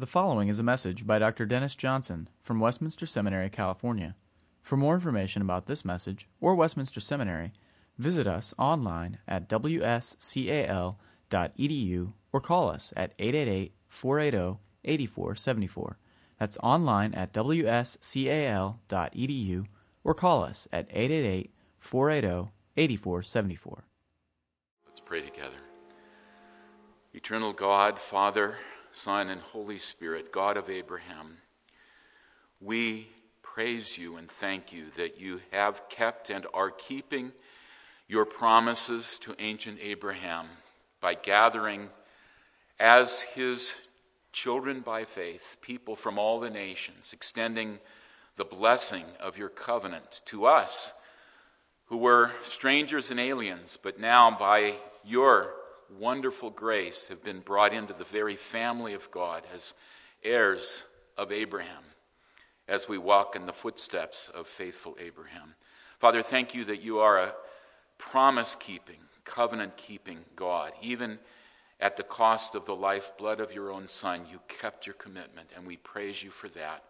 The following is a message by Dr. Dennis Johnson from Westminster Seminary, California. For more information about this message or Westminster Seminary, visit us online at wscal.edu or call us at 888-480-8474. That's online at wscal.edu or call us at 888-480-8474. Let's pray together. Eternal God, Father, Son, and Holy Spirit, God of Abraham, we praise you and thank you that you have kept and are keeping your promises to ancient Abraham by gathering as his children by faith, people from all the nations, extending the blessing of your covenant to us who were strangers and aliens, but now by your wonderful grace have been brought into the very family of God as heirs of Abraham, as we walk in the footsteps of faithful Abraham. Father, thank you that you are a promise-keeping, covenant-keeping God. Even at the cost of the lifeblood of your own Son, you kept your commitment, and we praise you for that.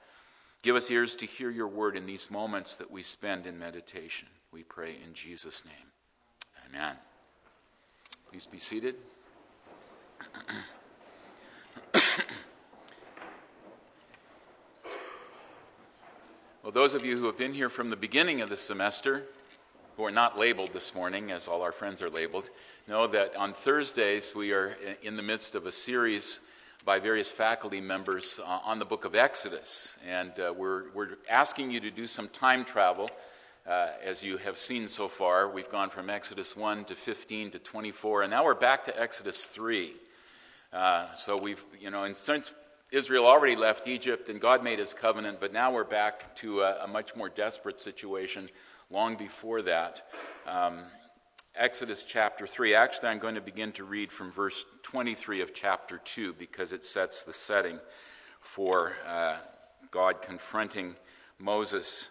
Give us ears to hear your word in these moments that we spend in meditation. We pray in Jesus' name. Amen. Please be seated. Well, those of you who have been here from the beginning of the semester, who are not labeled this morning, as all our friends are labeled, know that on Thursdays we are in the midst of a series by various faculty members on the book of Exodus. And we're asking you to do some time travel. As you have seen so far, we've gone from Exodus 1 to 15 to 24, and now we're back to Exodus 3. So we've, and since Israel already left Egypt and God made his covenant, but now we're back to a much more desperate situation long before that. Exodus chapter 3. Actually, I'm going to begin to read from verse 23 of chapter 2 because it sets the setting for God confronting Moses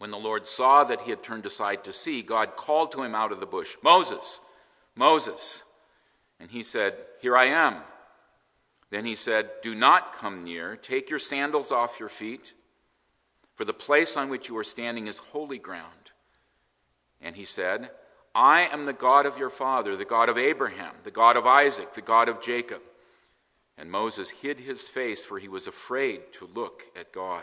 When the Lord saw that he had turned aside to see, God called to him out of the bush, Moses, Moses. And he said, Here I am. Then he said, Do not come near. Take your sandals off your feet, for the place on which you are standing is holy ground. And he said, I am the God of your father, the God of Abraham, the God of Isaac, the God of Jacob. And Moses hid his face, for he was afraid to look at God.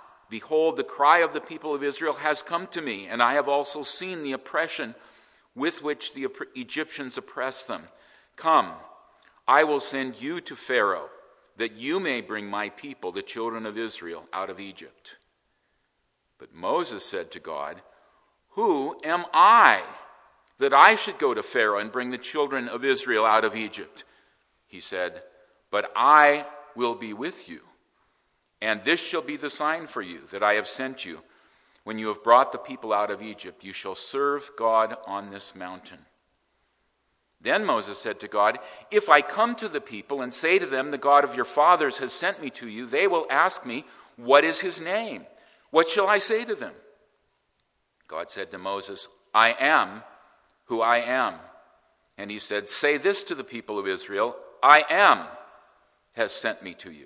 behold, the cry of the people of Israel has come to me, and I have also seen the oppression with which the Egyptians oppress them. Come, I will send you to Pharaoh, that you may bring my people, the children of Israel, out of Egypt. But Moses said to God, Who am I, that I should go to Pharaoh and bring the children of Israel out of Egypt? He said, But I will be with you. And this shall be the sign for you that I have sent you. When you have brought the people out of Egypt, you shall serve God on this mountain. Then Moses said to God, If I come to the people and say to them, The God of your fathers has sent me to you, they will ask me, What is his name? What shall I say to them? God said to Moses, I am who I am. And he said, say this to the people of Israel, I am has sent me to you.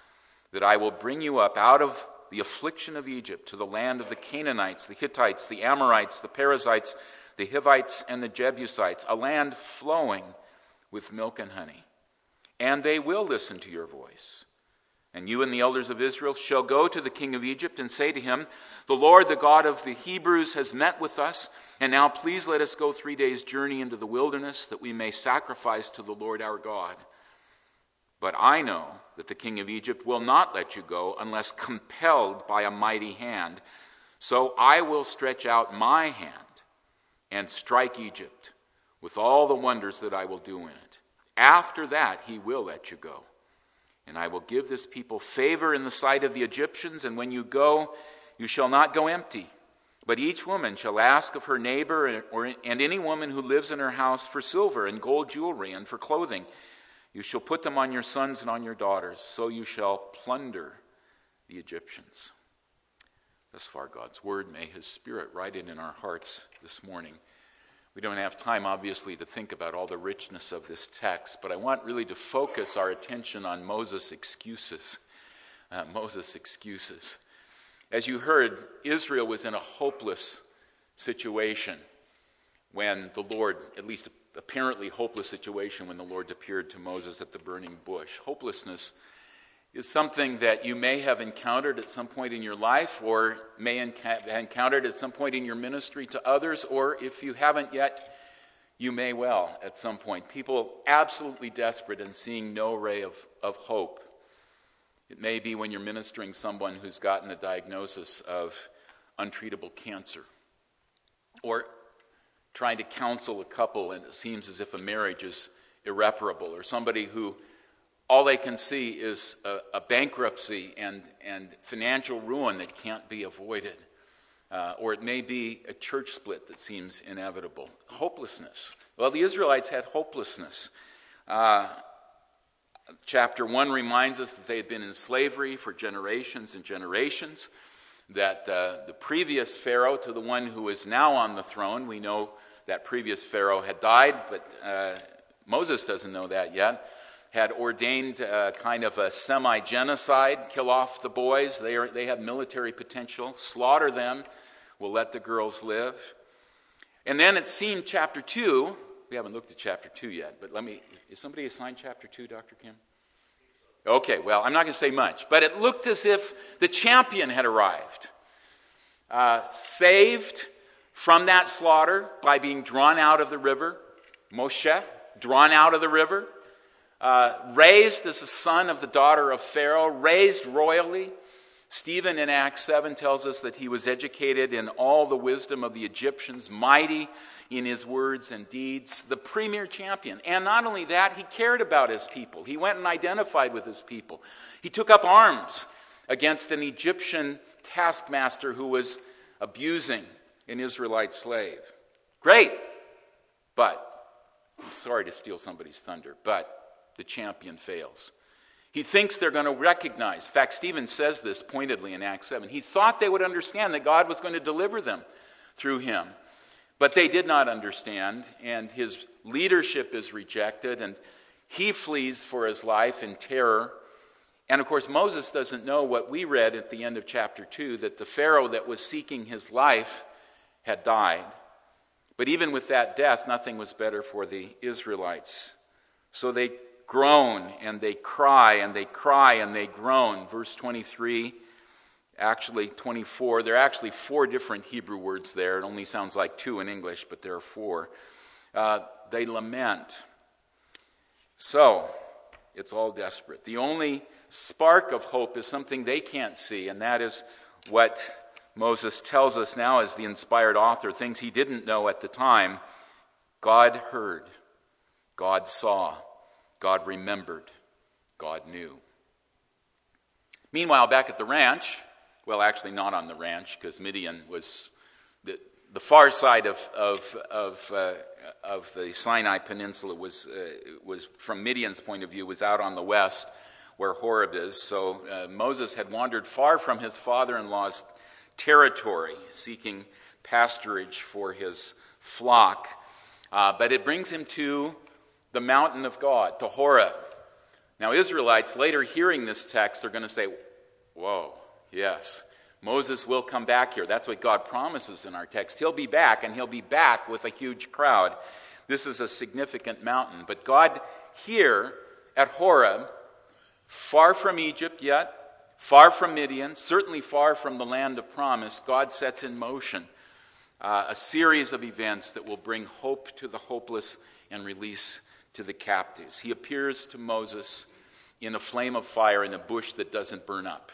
that I will bring you up out of the affliction of Egypt to the land of the Canaanites, the Hittites, the Amorites, the Perizzites, the Hivites, and the Jebusites, a land flowing with milk and honey. And they will listen to your voice. And you and the elders of Israel shall go to the king of Egypt and say to him, the Lord, the God of the Hebrews, has met with us, and now please let us go 3 days' journey into the wilderness that we may sacrifice to the Lord our God. But I know that the king of Egypt will not let you go unless compelled by a mighty hand. So I will stretch out my hand and strike Egypt with all the wonders that I will do in it. After that, he will let you go. And I will give this people favor in the sight of the Egyptians, and when you go, you shall not go empty. But each woman shall ask of her neighbor and any woman who lives in her house for silver and gold jewelry and for clothing. You shall put them on your sons and on your daughters, so you shall plunder the Egyptians. Thus far, God's word. May his spirit write it in our hearts this morning. We don't have time, obviously, to think about all the richness of this text, but I want really to focus our attention on Moses' excuses. As you heard, Israel was in a hopeless situation when the Lord, at least apparently hopeless situation when the Lord appeared to Moses at the burning bush. Hopelessness is something that you may have encountered at some point in your life or may have encountered at some point in your ministry to others, or if you haven't yet, you may well at some point. People absolutely desperate and seeing no ray of hope. It may be when you're ministering someone who's gotten a diagnosis of untreatable cancer, or trying to counsel a couple and it seems as if a marriage is irreparable, or somebody who all they can see is a bankruptcy and financial ruin that can't be avoided. Or it may be a church split that seems inevitable. Hopelessness. Well, the Israelites had hopelessness. Chapter 1 reminds us that they had been in slavery for generations and generations, that the previous Pharaoh to the one who is now on the throne, we know that previous Pharaoh had died, but Moses doesn't know that yet, had ordained kind of a semi-genocide, kill off the boys, they have military potential, slaughter them, we'll let the girls live. And then it seemed chapter 2, we haven't looked at chapter 2 yet, but is somebody assigned chapter 2, Dr. Kim? Okay, well, I'm not going to say much, but it looked as if the champion had arrived, saved from that slaughter by being drawn out of the river, Moshe, drawn out of the river, raised as the son of the daughter of Pharaoh, raised royally. Stephen in Acts 7 tells us that he was educated in all the wisdom of the Egyptians, mighty in his words and deeds, the premier champion. And not only that, he cared about his people. He went and identified with his people. He took up arms against an Egyptian taskmaster who was abusing an Israelite slave. Great, but, I'm sorry to steal somebody's thunder, but the champion fails. He thinks they're going to recognize. In fact, Stephen says this pointedly in Acts 7. He thought they would understand that God was going to deliver them through him. But they did not understand, and his leadership is rejected, and he flees for his life in terror. And of course, Moses doesn't know what we read at the end of chapter 2, that the Pharaoh that was seeking his life had died. But even with that death, nothing was better for the Israelites. So they groan, and they cry, and they cry, and they groan. Verse 23 Actually, 24. There are actually 4 different Hebrew words there. It only sounds like 2 in English, but there are 4. They lament. So, it's all desperate. The only spark of hope is something they can't see, and that is what Moses tells us now, as the inspired author, things he didn't know at the time. God heard, God saw, God remembered, God knew. Meanwhile, back at the ranch, well, actually not on the ranch, because Midian was the far side of the Sinai Peninsula was from Midian's point of view, was out on the west where Horeb is. So Moses had wandered far from his father-in-law's territory, seeking pasturage for his flock. But it brings him to the mountain of God, to Horeb. Now, Israelites later hearing this text are going to say, whoa, yes, Moses will come back here. That's what God promises in our text. He'll be back, and he'll be back with a huge crowd. This is a significant mountain. But God here at Horeb, far from Egypt yet, far from Midian, certainly far from the land of promise, God sets in motion a series of events that will bring hope to the hopeless and release to the captives. He appears to Moses in a flame of fire in a bush that doesn't burn up.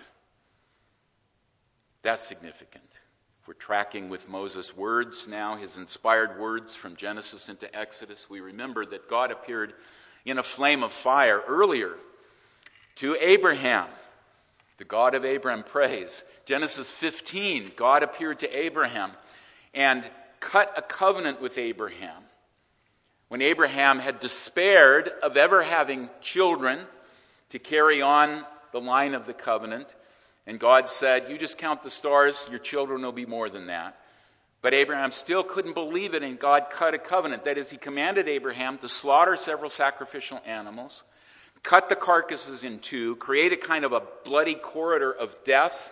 That's significant. We're tracking with Moses' words now, his inspired words from Genesis into Exodus. We remember that God appeared in a flame of fire earlier to Abraham. The God of Abraham, praise. Genesis 15, God appeared to Abraham and cut a covenant with Abraham. When Abraham had despaired of ever having children to carry on the line of the covenant, and God said, you just count the stars, your children will be more than that. But Abraham still couldn't believe it, and God cut a covenant. That is, he commanded Abraham to slaughter several sacrificial animals, cut the carcasses in two, create a kind of a bloody corridor of death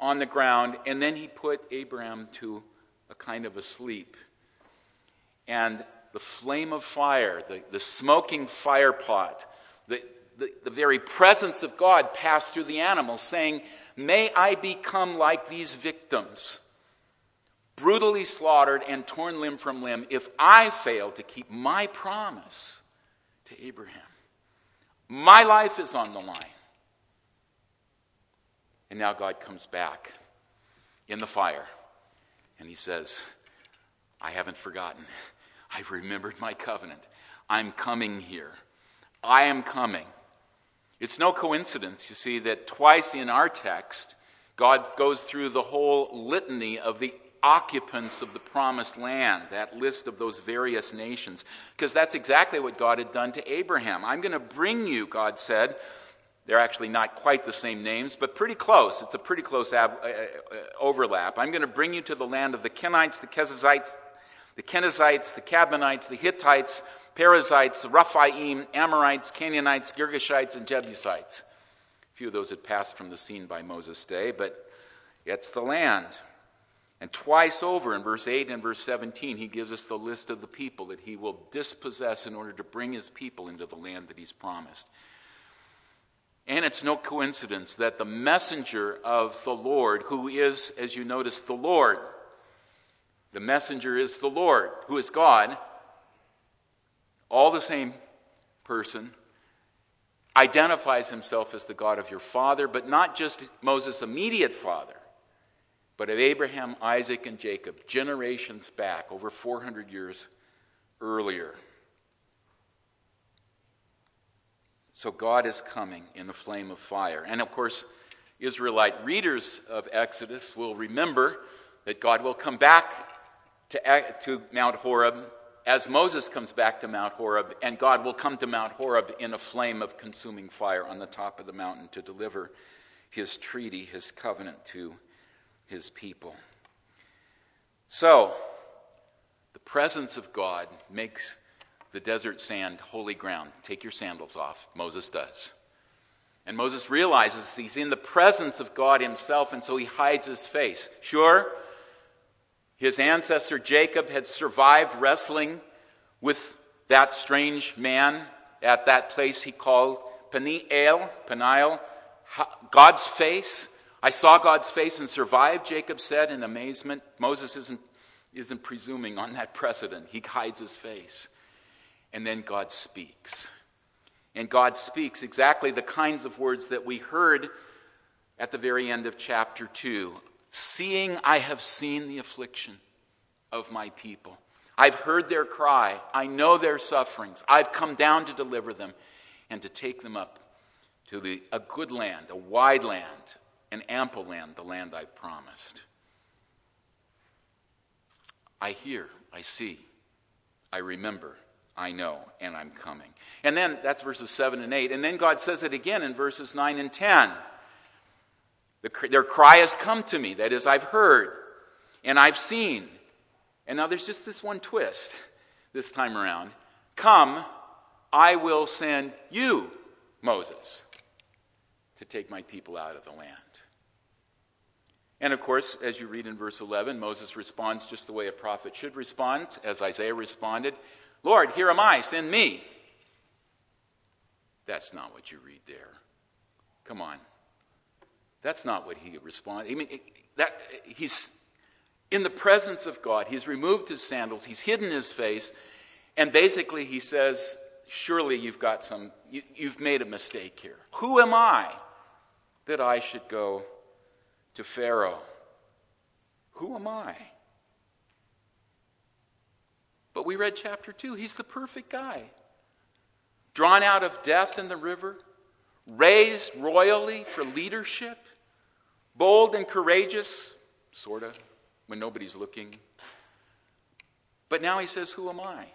on the ground, and then he put Abraham to a kind of a sleep. And the flame of fire, the smoking fire pot, the very presence of God passed through the animal, saying, may I become like these victims, brutally slaughtered and torn limb from limb, if I fail to keep my promise to Abraham. My life is on the line. And now God comes back in the fire, and he says, I haven't forgotten. I've remembered my covenant. I'm coming here. I am coming. It's no coincidence, you see, that twice in our text, God goes through the whole litany of the occupants of the promised land, that list of those various nations, because that's exactly what God had done to Abraham. I'm going to bring you, God said. They're actually not quite the same names, but pretty close. It's a pretty close overlap. I'm going to bring you to the land of the Kenites, the Kessites, the Kenizzites, the Cabanites, the Hittites, Perizzites, Raphaim, Amorites, Canaanites, Girgashites, and Jebusites. A few of those had passed from the scene by Moses' day, but it's the land. And twice over in verse 8 and verse 17, he gives us the list of the people that he will dispossess in order to bring his people into the land that he's promised. And it's no coincidence that the messenger of the Lord, who is, as you notice, the Lord, the messenger is the Lord, who is God, all the same person, identifies himself as the God of your father, but not just Moses' immediate father, but of Abraham, Isaac, and Jacob, generations back, over 400 years earlier. So God is coming in a flame of fire. And of course, Israelite readers of Exodus will remember that God will come back to Mount Horeb as Moses comes back to Mount Horeb, and God will come to Mount Horeb in a flame of consuming fire on the top of the mountain to deliver his treaty, his covenant to his people. So, the presence of God makes the desert sand holy ground. Take your sandals off. Moses does. And Moses realizes he's in the presence of God himself, and so he hides his face. Sure, his ancestor Jacob had survived wrestling with that strange man at that place he called Peniel, God's face. I saw God's face and survived, Jacob said in amazement. Moses isn't presuming on that precedent. He hides his face. And then God speaks. And God speaks exactly the kinds of words that we heard at the very end of chapter 2. Seeing, I have seen the affliction of my people. I've heard their cry. I know their sufferings. I've come down to deliver them and to take them up to a good land, a wide land, an ample land, the land I've promised. I hear, I see, I remember, I know, and I'm coming. And then, that's verses 7 and 8. And then God says it again in verses 9 and 10. Their cry has come to me. That is, I've heard, and I've seen. And now there's just this one twist this time around. Come, I will send you, Moses, to take my people out of the land. And of course, as you read in verse 11, Moses responds just the way a prophet should respond, as Isaiah responded, Lord, here am I, send me. That's not what you read there. Come on. That's not what he responded. I mean, he's in the presence of God. He's removed his sandals. He's hidden his face. And basically he says, surely you've got you've made a mistake here. Who am I that I should go to Pharaoh? Who am I? But we read chapter 2. He's the perfect guy. Drawn out of death in the river, raised royally for leadership, bold and courageous, sort of, when nobody's looking. But now he says, who am I?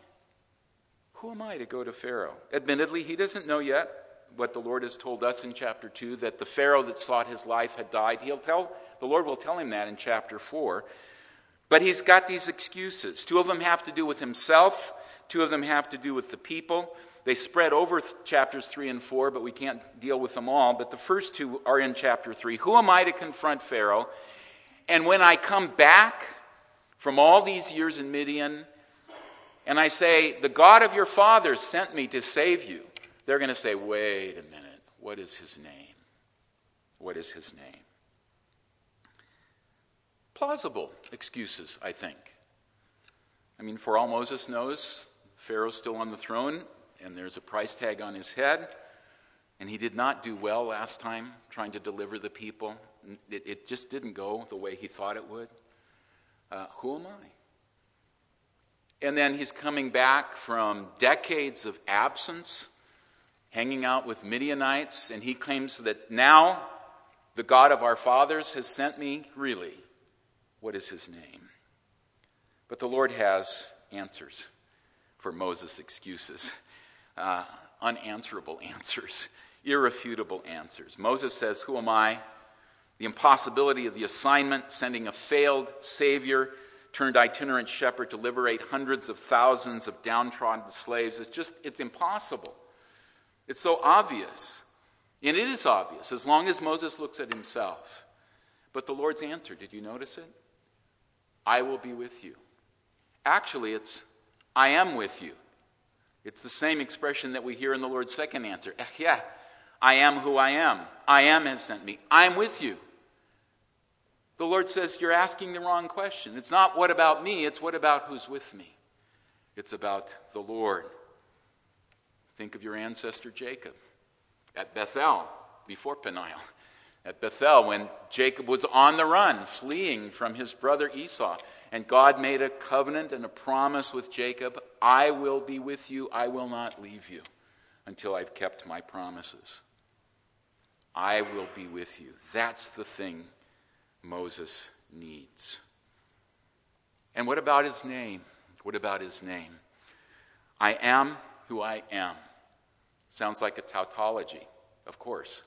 Who am I to go to Pharaoh? Admittedly, he doesn't know yet what the Lord has told us in chapter 2, that the Pharaoh that sought his life had died. The Lord will tell him that in chapter 4. But he's got these excuses. Two of them have to do with himself. Two of them have to do with the people. They spread over chapters 3 and 4, but we can't deal with them all. But the first two are in chapter 3. Who am I to confront Pharaoh? And when I come back from all these years in Midian, and I say, the God of your fathers sent me to save you, they're going to say, wait a minute, what is his name? What is his name? Plausible excuses, I think. I mean, for all Moses knows, Pharaoh's still on the throne, and there's a price tag on his head, and he did not do well last time trying to deliver the people. It just didn't go the way he thought it would. Who am I? And then he's coming back from decades of absence, hanging out with Midianites, and he claims that now the God of our fathers has sent me. Really, what is his name? But the Lord has answers for Moses' excuses, unanswerable answers, irrefutable answers. Moses says, who am I? The impossibility of the assignment, sending a failed savior turned itinerant shepherd to liberate hundreds of thousands of downtrodden slaves. It's impossible. It's so obvious, and it is obvious as long as Moses looks at himself. But the Lord's answer, did you notice it? I will be with you. Actually, it's I am with you. It's the same expression that we hear in the Lord's second answer. Yeah, I am who I am. I am has sent me. I am with you. The Lord says, you're asking the wrong question. It's not what about me, it's what about who's with me. It's about the Lord. Think of your ancestor Jacob at Bethel, before Peniel. At Bethel, when Jacob was on the run, fleeing from his brother Esau. And God made a covenant and a promise with Jacob. I will be with you. I will not leave you until I've kept my promises. I will be with you. That's the thing Moses needs. And what about his name? What about his name? I am who I am. Sounds like a tautology, of course.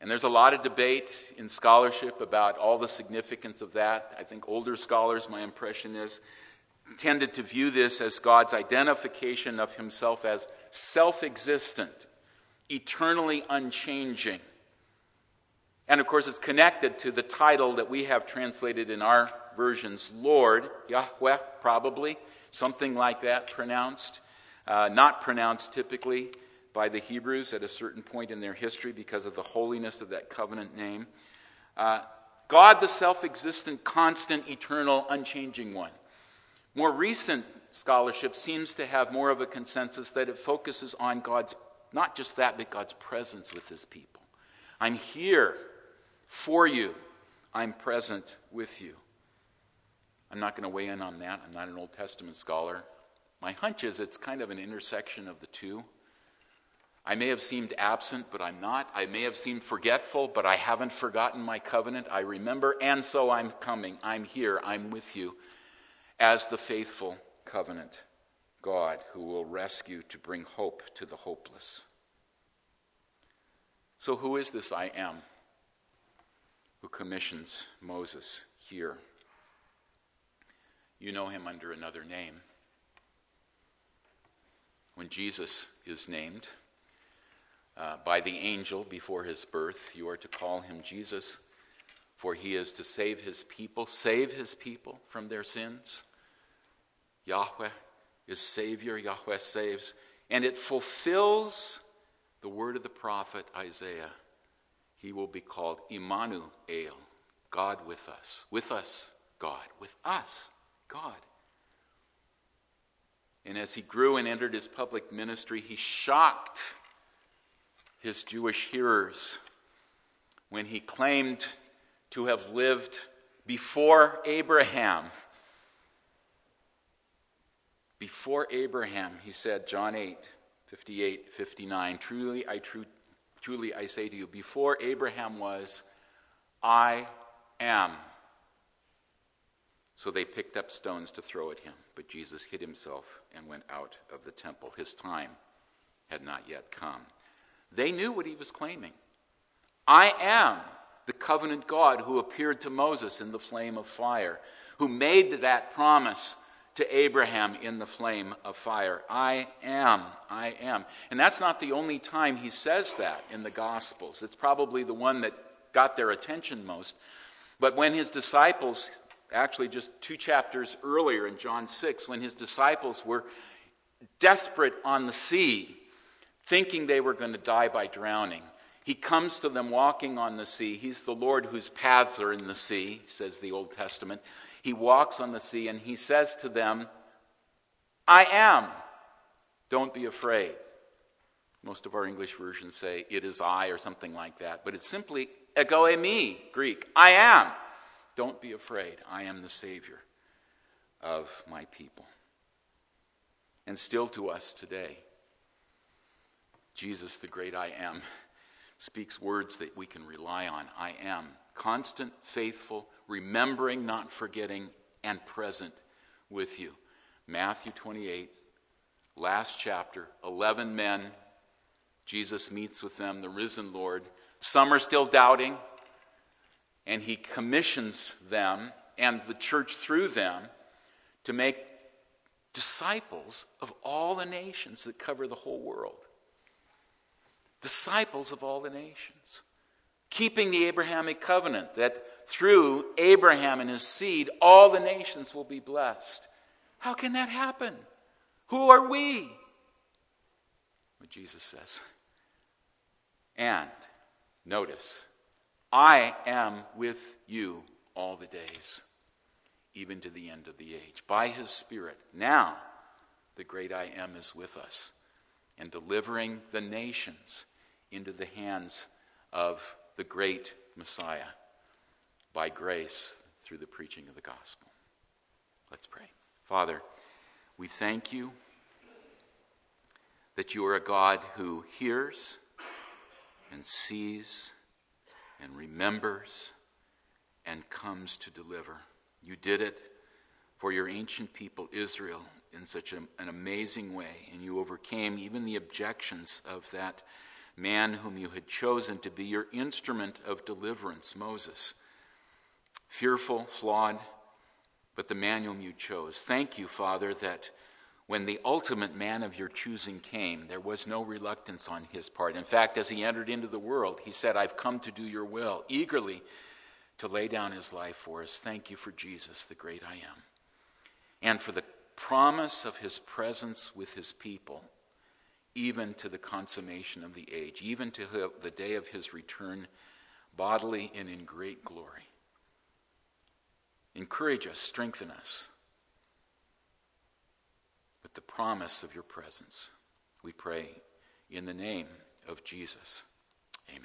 And there's a lot of debate in scholarship about all the significance of that. I think older scholars, my impression is, tended to view this as God's identification of himself as self-existent, eternally unchanging. And of course, it's connected to the title that we have translated in our versions, Lord, Yahweh, probably, something like that pronounced. Not pronounced typically by the Hebrews at a certain point in their history because of the holiness of that covenant name. God, the self-existent, constant, eternal, unchanging one. More recent scholarship seems to have more of a consensus that it focuses on God's, not just that, but God's presence with his people. I'm here for you. I'm present with you. I'm not going to weigh in on that. I'm not an Old Testament scholar. My hunch is it's kind of an intersection of the two. I may have seemed absent, but I'm not. I may have seemed forgetful, but I haven't forgotten my covenant. I remember, and so I'm coming. I'm here. I'm with you as the faithful covenant God who will rescue to bring hope to the hopeless. So who is this I am who commissions Moses here? You know him under another name. When Jesus is named by the angel before his birth, you are to call him Jesus, for he is to save his people from their sins. Yahweh is Savior, Yahweh saves, and it fulfills the word of the prophet Isaiah. He will be called Immanuel, God with us, God, with us, God. And as he grew and entered his public ministry, he shocked his Jewish hearers when he claimed to have lived before Abraham. Before Abraham, he said, John 8:58-59, truly I say to you, before Abraham was, I am. So they picked up stones to throw at him, but Jesus hid himself and went out of the temple. His time had not yet come. They knew what he was claiming. I am the covenant God who appeared to Moses in the flame of fire, who made that promise to Abraham in the flame of fire. I am, I am. And that's not the only time he says that in the Gospels. It's probably the one that got their attention most. But when his disciples, actually just 2 chapters earlier in John 6, when his disciples were desperate on the sea, thinking they were going to die by drowning, he comes to them walking on the sea. He's the Lord whose paths are in the sea, says the Old Testament. He walks on the sea and he says to them, I am. Don't be afraid. Most of our English versions say, it is I, or something like that. But it's simply ego eimi, Greek. I am. Don't be afraid. I am the Savior of my people. And still to us today, Jesus, the great I am, speaks words that we can rely on. I am. Constant, faithful, remembering, not forgetting, and present with you. Matthew 28, last chapter, 11 men. Jesus meets with them, the risen Lord. Some are still doubting, and he commissions them and the church through them to make disciples of all the nations that cover the whole world. Disciples of all the nations. Keeping the Abrahamic covenant that through Abraham and his seed, all the nations will be blessed. How can that happen? Who are we? What Jesus says. And notice, I am with you all the days, even to the end of the age. By his Spirit, now the great I am is with us and delivering the nations into the hands of the great Messiah by grace through the preaching of the gospel. Let's pray. Father, we thank you that you are a God who hears and sees and remembers and comes to deliver. You did it for your ancient people, Israel, in such an amazing way, and you overcame even the objections of that man whom you had chosen to be your instrument of deliverance, Moses. Fearful, flawed, but the man whom you chose. Thank you, Father, that when the ultimate man of your choosing came, there was no reluctance on his part. In fact, as he entered into the world, he said, I've come to do your will, eagerly to lay down his life for us. Thank you for Jesus, the great I am, and for the promise of his presence with his people, even to the consummation of the age, even to the day of his return, bodily and in great glory. Encourage us, strengthen us with the promise of your presence. We pray in the name of Jesus. Amen.